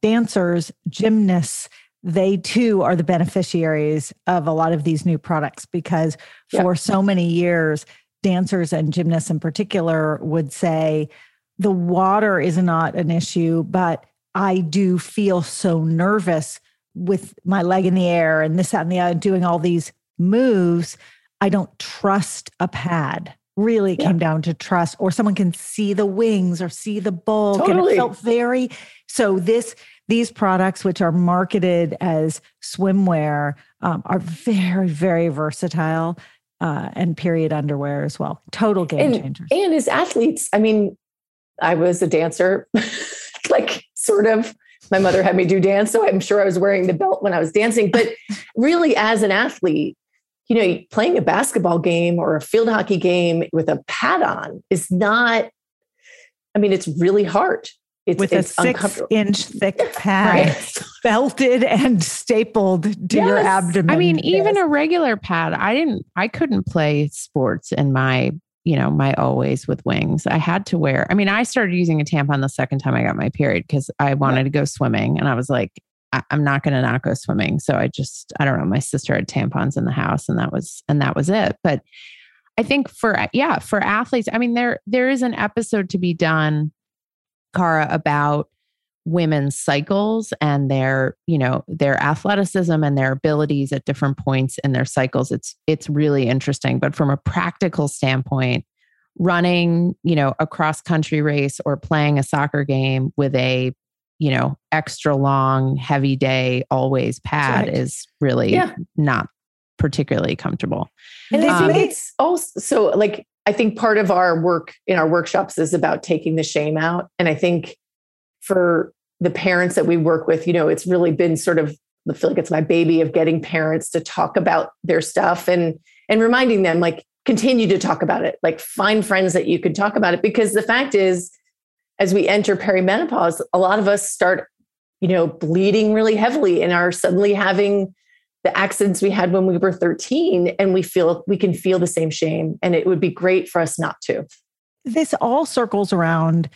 dancers, gymnasts, they too are the beneficiaries of a lot of these new products because for so many years, dancers and gymnasts in particular would say, the water is not an issue, but I do feel so nervous with my leg in the air and this, that, and the other, doing all these moves. I don't trust a pad. Really came down to trust, or someone can see the wings or see the bulk. Totally. And it felt very, so these products, which are marketed as swimwear, are very, very versatile, and period underwear as well. Total game changers. And as athletes, I mean, I was a dancer, like sort of. My mother had me do dance, so I'm sure I was wearing the belt when I was dancing. But really, as an athlete, you know, playing a basketball game or a field hockey game with a pad on is not, I mean, it's really hard. It's a 6-inch thick pad, belted and stapled to your abdomen. I mean, even a regular pad, I couldn't play sports in my, you know, my always with wings. I had to wear, I mean, I started using a tampon the second time I got my period because I wanted to go swimming. And I was like, I'm not going to not go swimming. So I don't know. My sister had tampons in the house and that was it. But I think for athletes, I mean, there is an episode to be done, Cara, about women's cycles and their, you know, their athleticism and their abilities at different points in their cycles. It's really interesting, but from a practical standpoint, running, you know, a cross country race or playing a soccer game with a, you know, extra long, heavy day, always pad is really not particularly comfortable. And I think it's also like, I think part of our work in our workshops is about taking the shame out. And I think for the parents that we work with, you know, it's really been sort of, I feel like it's my baby of getting parents to talk about their stuff and reminding them, like, continue to talk about it, like find friends that you could talk about it. Because the fact is, as we enter perimenopause, a lot of us start, you know, bleeding really heavily and are suddenly having the accidents we had when we were 13, and we can feel the same shame. And it would be great for us not to. This all circles around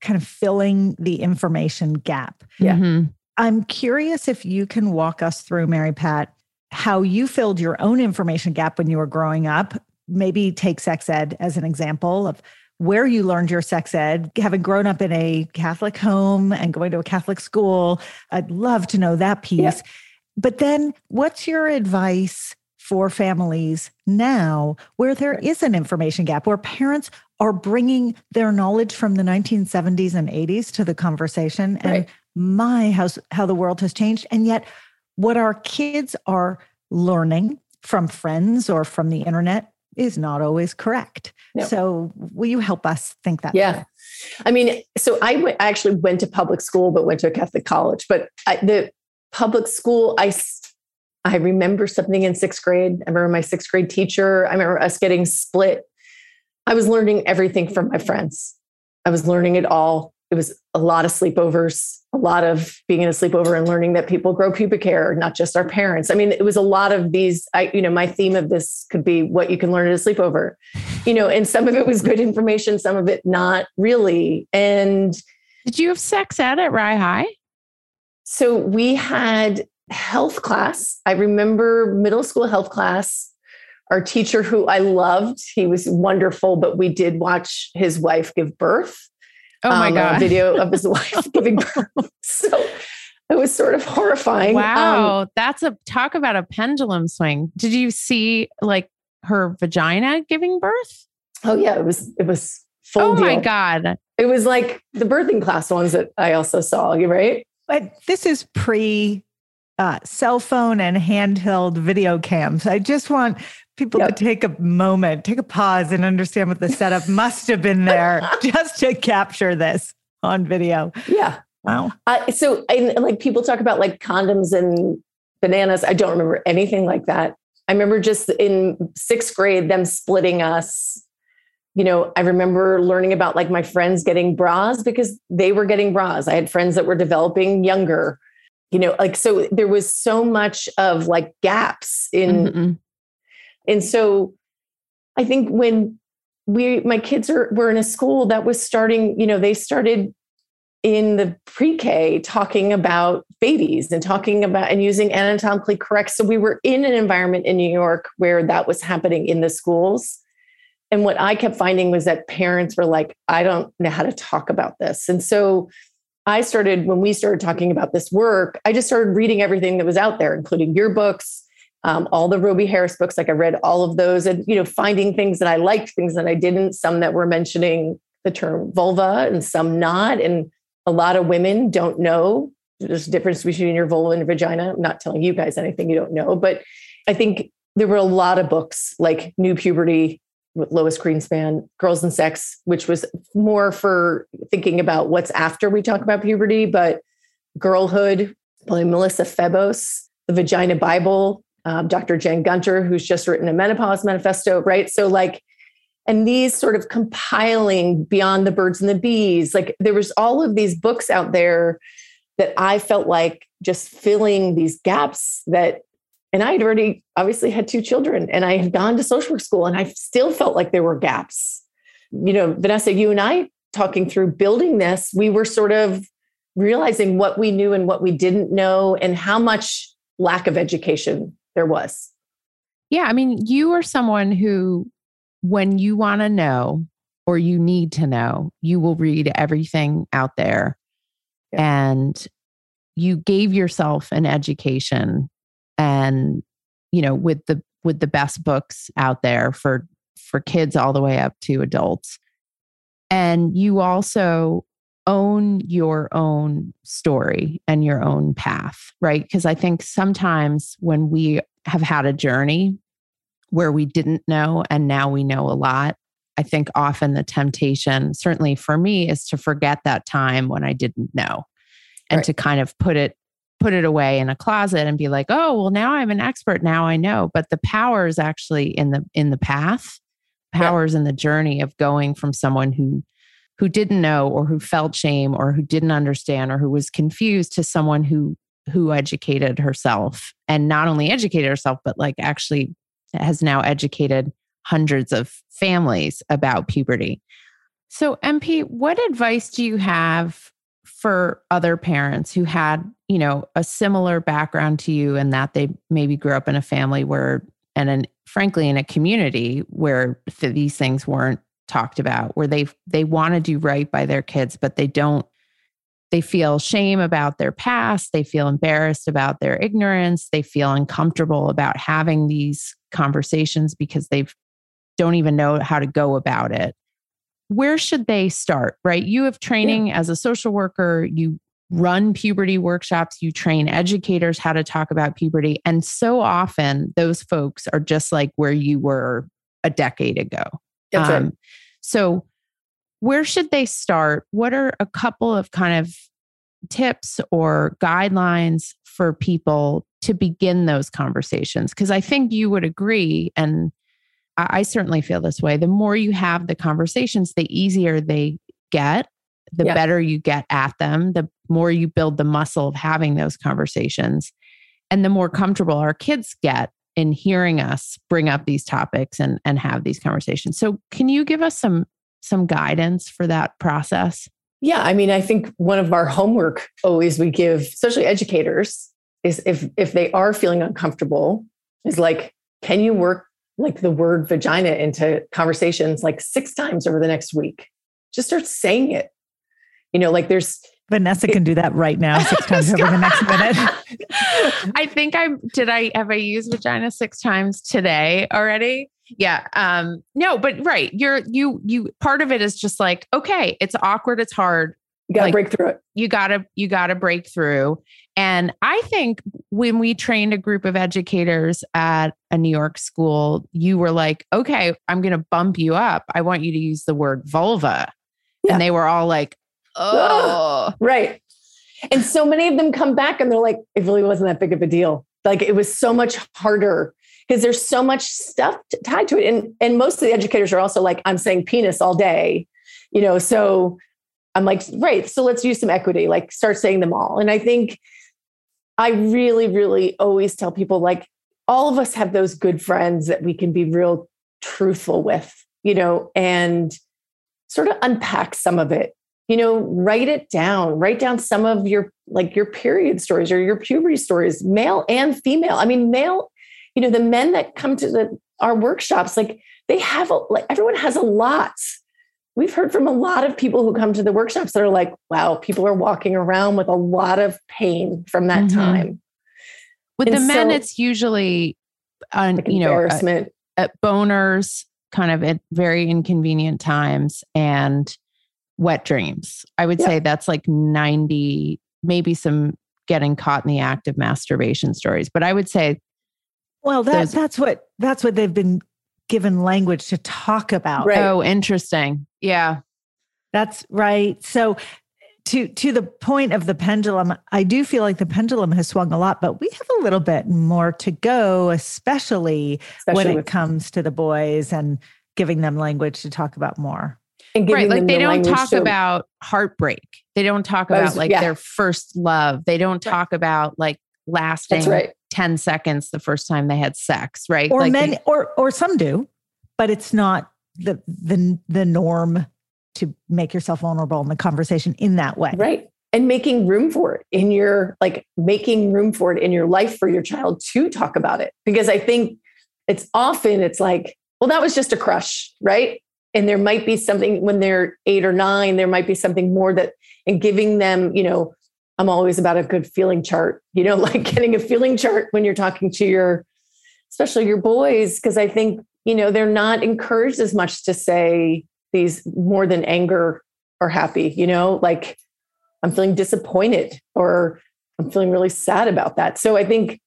kind of filling the information gap. Yeah. Mm-hmm. I'm curious if you can walk us through, Mary Pat, how you filled your own information gap when you were growing up. Maybe take sex ed as an example of where you learned your sex ed, having grown up in a Catholic home and going to a Catholic school. I'd love to know that piece. Yeah. But then what's your advice for families now where there is an information gap, where parents are bringing their knowledge from the 1970s and 80s to the conversation and my house, how the world has changed. And yet what our kids are learning from friends or from the internet is not always correct. No. So will you help us think that? Yeah. Better? I mean, so I actually went to public school, but went to a Catholic college, but the public school, I remember something in sixth grade. I remember my sixth grade teacher. I remember us getting split. I was learning everything from my friends. I was learning it all. It was a lot of sleepovers, a lot of being in a sleepover and learning that people grow pubic hair, not just our parents. I mean, it was a lot of these, you know, my theme of this could be what you can learn at a sleepover, you know, and some of it was good information, some of it not really. And did you have sex ed at Rye High? So we had health class. I remember middle school health class. Our teacher, who I loved, he was wonderful, but we did watch his wife give birth. Oh my God. A video of his wife giving birth. So it was sort of horrifying. Wow. That's a talk about a pendulum swing. Did you see like her vagina giving birth? Oh yeah. It was full. Oh my God. It was like the birthing class ones that I also saw. Right. But this is pre cell phone and handheld video cams. I just want people to take a moment, take a pause and understand what the setup must have been there just to capture this on video. Yeah. Wow. So and like people talk about like condoms and bananas. I don't remember anything like that. I remember just in sixth grade, them splitting us. You know, I remember learning about like my friends getting bras because they were getting bras. I had friends that were developing younger, you know, like, so there was so much of like gaps in, and so I think when my kids were in a school that was starting, you know, they started in the pre-K talking about babies and talking about and using anatomically correct. So we were in an environment in New York where that was happening in the schools. And what I kept finding was that parents were like, I don't know how to talk about this. And so when we started talking about this work, I just started reading everything that was out there, including your books, all the Robie Harris books. Like I read all of those and, you know, finding things that I liked, things that I didn't, some that were mentioning the term vulva and some not. And a lot of women don't know there's a difference between your vulva and your vagina. I'm not telling you guys anything you don't know, but I think there were a lot of books like New Puberty, with Lois Greenspan, Girls and Sex, which was more for thinking about what's after we talk about puberty, but Girlhood by Melissa Febos, The Vagina Bible, Dr. Jen Gunter, who's just written a menopause manifesto, right? So like, and these sort of compiling Beyond the Birds and the Bees, like there was all of these books out there that I felt like just filling these gaps that. And I had already obviously had two children and I had gone to social work school and I still felt like there were gaps. You know, Vanessa, you and I talking through building this, we were sort of realizing what we knew and what we didn't know and how much lack of education there was. Yeah. I mean, you are someone who, when you want to know or you need to know, you will read everything out there. Yeah. And you gave yourself an education. And, you know, with the best books out there for for kids all the way up to adults. And you also own your own story and your own path, right? Because I think sometimes when we have had a journey where we didn't know and now we know a lot, I think often the temptation, certainly for me, is to forget that time when I didn't know and right. to kind of put it away in a closet and be like, oh, well, now I'm an expert. Now I know. But the power is actually in the path, power is in the journey of going from someone who didn't know or who felt shame or who didn't understand or who was confused to someone who educated herself, and not only educated herself, but like actually has now educated hundreds of families about puberty. So MP, what advice do you have for other parents who had, you know, a similar background to you, and that they maybe grew up in a family where, frankly, in a community where these things weren't talked about, where they want to do right by their kids, but they feel shame about their past. They feel embarrassed about their ignorance. They feel uncomfortable about having these conversations because they don't even know how to go about it. Where should they start, right? You have training as a social worker, you run puberty workshops, you train educators how to talk about puberty. And so often those folks are just like where you were a decade ago. That's right. So where should they start? What are a couple of kind of tips or guidelines for people to begin those conversations? Because I think you would agree, and I certainly feel this way, the more you have the conversations, the easier they get, the better you get at them, the more you build the muscle of having those conversations, and the more comfortable our kids get in hearing us bring up these topics and have these conversations. So can you give us some guidance for that process? Yeah. I mean, I think one of our homework always we give social educators is if they are feeling uncomfortable is like, can you work like the word vagina into conversations like 6 times over the next week? Just start saying it. You know, like there's Vanessa can do that right now, 6 times over the next minute. I think have I used vagina 6 times today already? Yeah. No, but right. You part of it is just like, okay, it's awkward. It's hard. You gotta break through it. You gotta break through. And I think when we trained a group of educators at a New York school, you were like, okay, I'm going to bump you up. I want you to use the word vulva. Yeah. And they were all like, oh, right. And so many of them come back and they're like, it really wasn't that big of a deal. Like it was so much harder because there's so much stuff tied to it. And most of the educators are also like, I'm saying penis all day, you know? So I'm like, right. So let's use some equity, like start saying them all. And I think I really, really always tell people, like, all of us have those good friends that we can be real truthful with, you know, and sort of unpack some of it, you know, write down some of your, like your period stories or your puberty stories, male and female. I mean, male, you know, the men that come to our workshops, like they have, like everyone has a lot. We've heard from a lot of people who come to the workshops that are like, wow, people are walking around with a lot of pain from that time. With and the men, it's usually, like you know, embarrassment, at boners, kind of at very inconvenient times, and wet dreams. I would say that's like 90, maybe some getting caught in the act of masturbation stories. But I would say, well, that's what they've been given language to talk about. Right. Oh, interesting. Yeah, that's right. So to the point of the pendulum, I do feel like the pendulum has swung a lot, but we have a little bit more to go, especially when it comes to the boys and giving them language to talk about more. And right. Like they don't talk about heartbreak. They don't talk about like their first love. They don't talk about like lasting 10 seconds the first time they had sex, right? Or like men, or some do, but it's not the norm to make yourself vulnerable in the conversation in that way. Right. And making room for it in your life for your child to talk about it. Because I think it's like, well, that was just a crush, right? And there might be something when they're 8 or 9, there might be something more that, and giving them, you know, I'm always about a good feeling chart, you know, like getting a feeling chart when you're talking to especially your boys. Cause I think you know, they're not encouraged as much to say these more than anger or happy, you know, like I'm feeling disappointed or I'm feeling really sad about that. So I think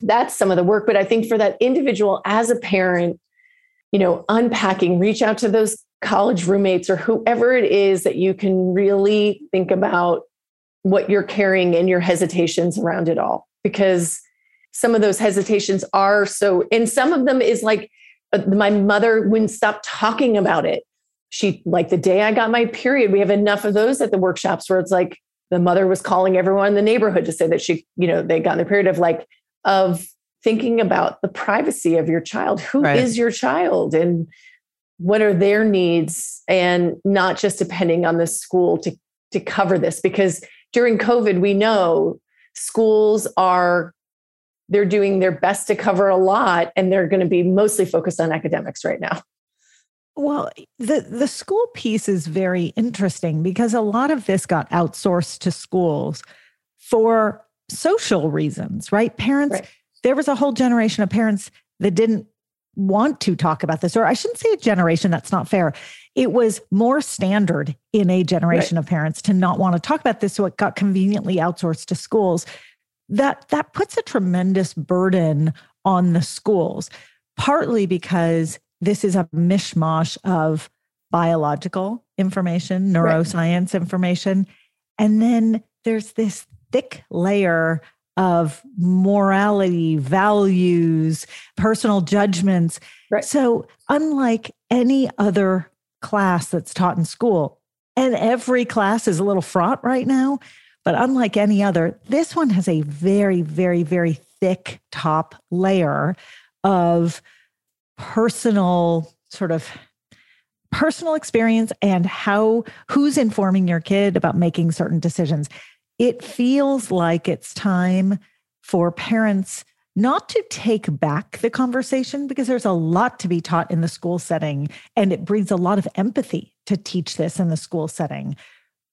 that's some of the work. But I think for that individual as a parent, you know, unpacking, reach out to those college roommates or whoever it is that you can really think about what you're carrying and your hesitations around it all. Because some of those hesitations are so, and some of them is like, my mother wouldn't stop talking about it. She, like the day I got my period, we have enough of those at the workshops where it's like, the mother was calling everyone in the neighborhood to say that she, you know, they got in the period of like, of thinking about the privacy of your child. Who right. is your child and what are their needs, and not just depending on the school to cover this, because during COVID, we know schools are, they're doing their best to cover a lot, and they're going to be mostly focused on academics right now. Well, the school piece is very interesting because a lot of this got outsourced to schools for social reasons, right? Parents, right. There was a whole generation of parents that didn't want to talk about this, or I shouldn't say a generation, that's not fair. It was more standard in a generation right. of parents to not want to talk about this. So it got conveniently outsourced to schools. That puts a tremendous burden on the schools, partly because this is a mishmash of biological information, neuroscience right. information. And then there's this thick layer of morality, values, personal judgments. Right. So unlike any other class that's taught in school, and every class is a little fraught right now, but unlike any other, this one has a very, very, very thick top layer of personal sort of personal experience and who's informing your kid about making certain decisions. It feels like it's time for parents not to take back the conversation, because there's a lot to be taught in the school setting, and it breeds a lot of empathy to teach this in the school setting.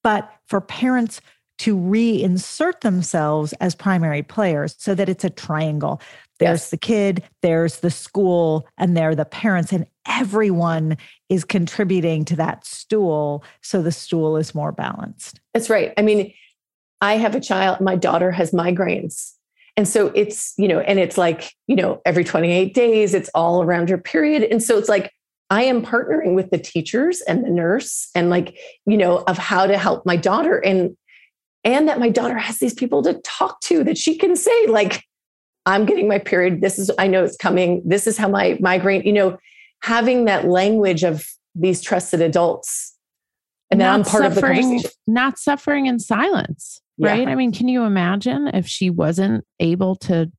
But for parents to reinsert themselves as primary players so that it's a triangle. There's yes. the kid, there's the school, and there are the parents, and everyone is contributing to that stool. So the stool is more balanced. That's right. I mean, I have a child, my daughter has migraines. And so it's, you know, and it's like, you know, every 28 days, it's all around your period. And so it's like, I am partnering with the teachers and the nurse and like, you know, of how to help my daughter. And that my daughter has these people to talk to that she can say, like, I'm getting my period. This is, I know it's coming. This is how my migraine, you know, having that language of these trusted adults. And then I'm part of the conversation. Not suffering in silence, right? Yeah. I mean, can you imagine if she wasn't able to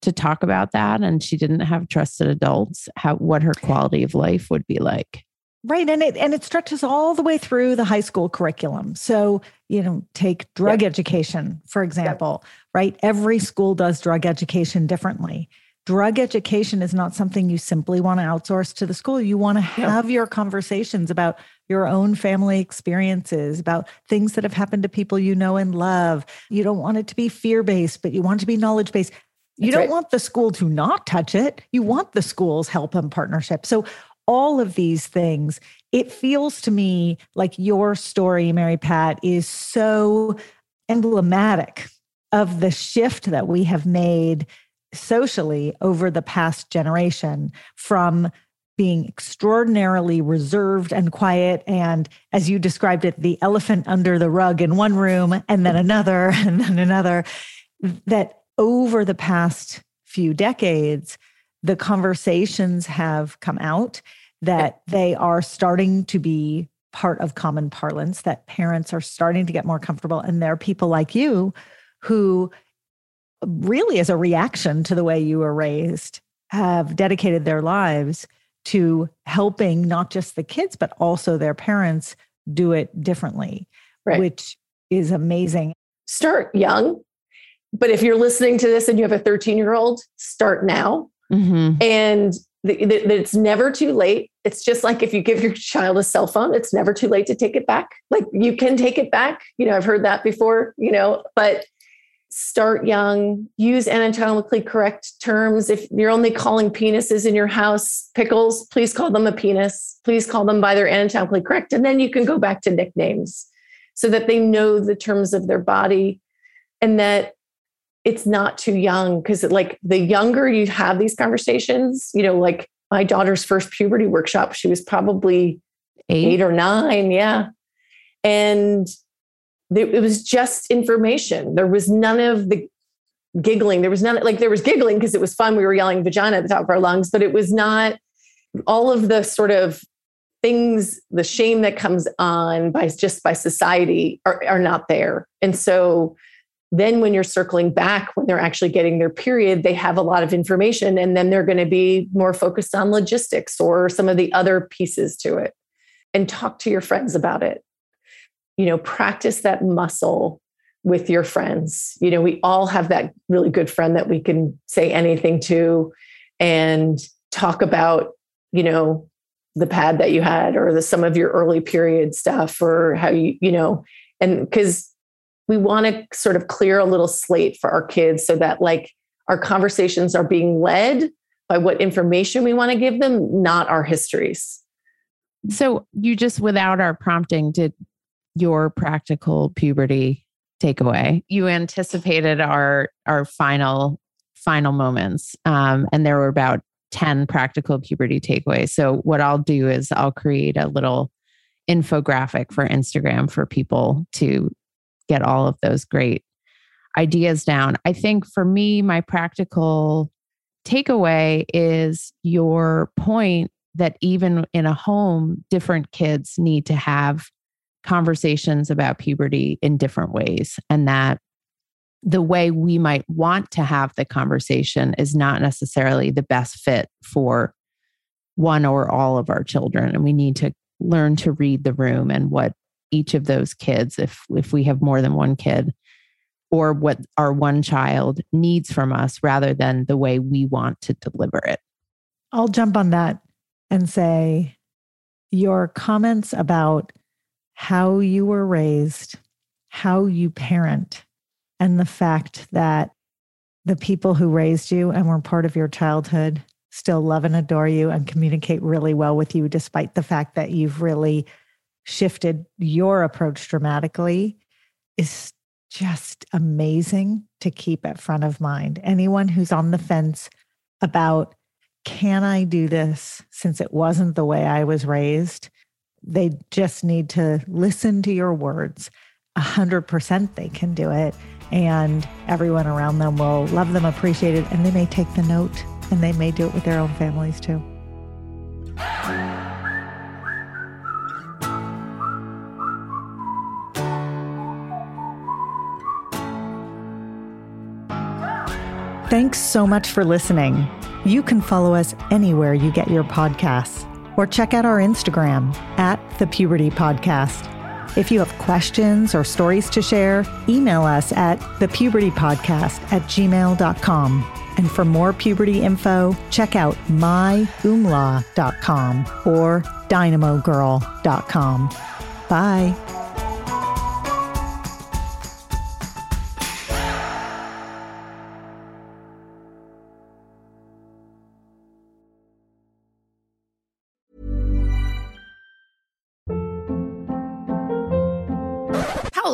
talk about that and she didn't have trusted adults, what her quality of life would be like? Right. And it stretches all the way through the high school curriculum. So, you know, take drug yep. education, for example, yep. right? Every school does drug education differently. Drug education is not something you simply want to outsource to the school. You want to have yep. your conversations about your own family experiences, about things that have happened to people you know and love. You don't want it to be fear-based, but you want it to be knowledge-based. You That's don't right. want the school to not touch it. You want the school's help and partnership. So all of these things, it feels to me like your story, Mary Pat, is so emblematic of the shift that we have made socially over the past generation from being extraordinarily reserved and quiet. And as you described it, the elephant under the rug in one room and then another and then another, that over the past few decades, the conversations have come out, that they are starting to be part of common parlance, that parents are starting to get more comfortable. And there are people like you who really, as a reaction to the way you were raised, have dedicated their lives to helping not just the kids, but also their parents do it differently, right. which is amazing. Start young. But if you're listening to this and you have a 13-year-old, start now. Mm-hmm. And it's never too late. It's just like if you give your child a cell phone, it's never too late to take it back. Like you can take it back. You know, I've heard that before, you know, but start young, use anatomically correct terms. If you're only calling penises in your house pickles, please call them a penis. Please call them by their anatomically correct. And then you can go back to nicknames so that they know the terms of their body and that it's not too young. Because like the younger you have these conversations, you know, like my daughter's first puberty workshop, she was probably eight or nine. Yeah. And it was just information. There was none of the giggling. There was none, like there was giggling because it was fun. We were yelling vagina at the top of our lungs, but it was not all of the sort of things, the shame that comes on by society are not there. And so then when you're circling back, when they're actually getting their period, they have a lot of information, and then they're going to be more focused on logistics or some of the other pieces to it. And talk to your friends about it. You know, practice that muscle with your friends. You know, we all have that really good friend that we can say anything to and talk about, you know, the pad that you had or some of your early period stuff or how you know, and because we want to sort of clear a little slate for our kids so that like our conversations are being led by what information we want to give them, not our histories. So you just, without our prompting, did your practical puberty takeaway. You anticipated our final moments. And there were about 10 practical puberty takeaways. So what I'll do is I'll create a little infographic for Instagram for people to get all of those great ideas down. I think for me, my practical takeaway is your point that even in a home, different kids need to have conversations about puberty in different ways, and that the way we might want to have the conversation is not necessarily the best fit for one or all of our children. And we need to learn to read the room and what each of those kids, if we have more than one kid, or what our one child needs from us rather than the way we want to deliver it. I'll jump on that and say your comments about how you were raised, how you parent, and the fact that the people who raised you and were part of your childhood still love and adore you and communicate really well with you, despite the fact that you've really shifted your approach dramatically, is just amazing to keep at front of mind. Anyone who's on the fence about, can I do this since it wasn't the way I was raised? They just need to listen to your words. 100% they can do it. And everyone around them will love them, appreciate it. And they may take the note and they may do it with their own families too. Thanks so much for listening. You can follow us anywhere you get your podcasts. Or check out our Instagram @thepubertypodcast. If you have questions or stories to share, email us at thepubertypodcast@gmail.com. And for more puberty info, check out myoomla.com or dynamogirl.com. Bye.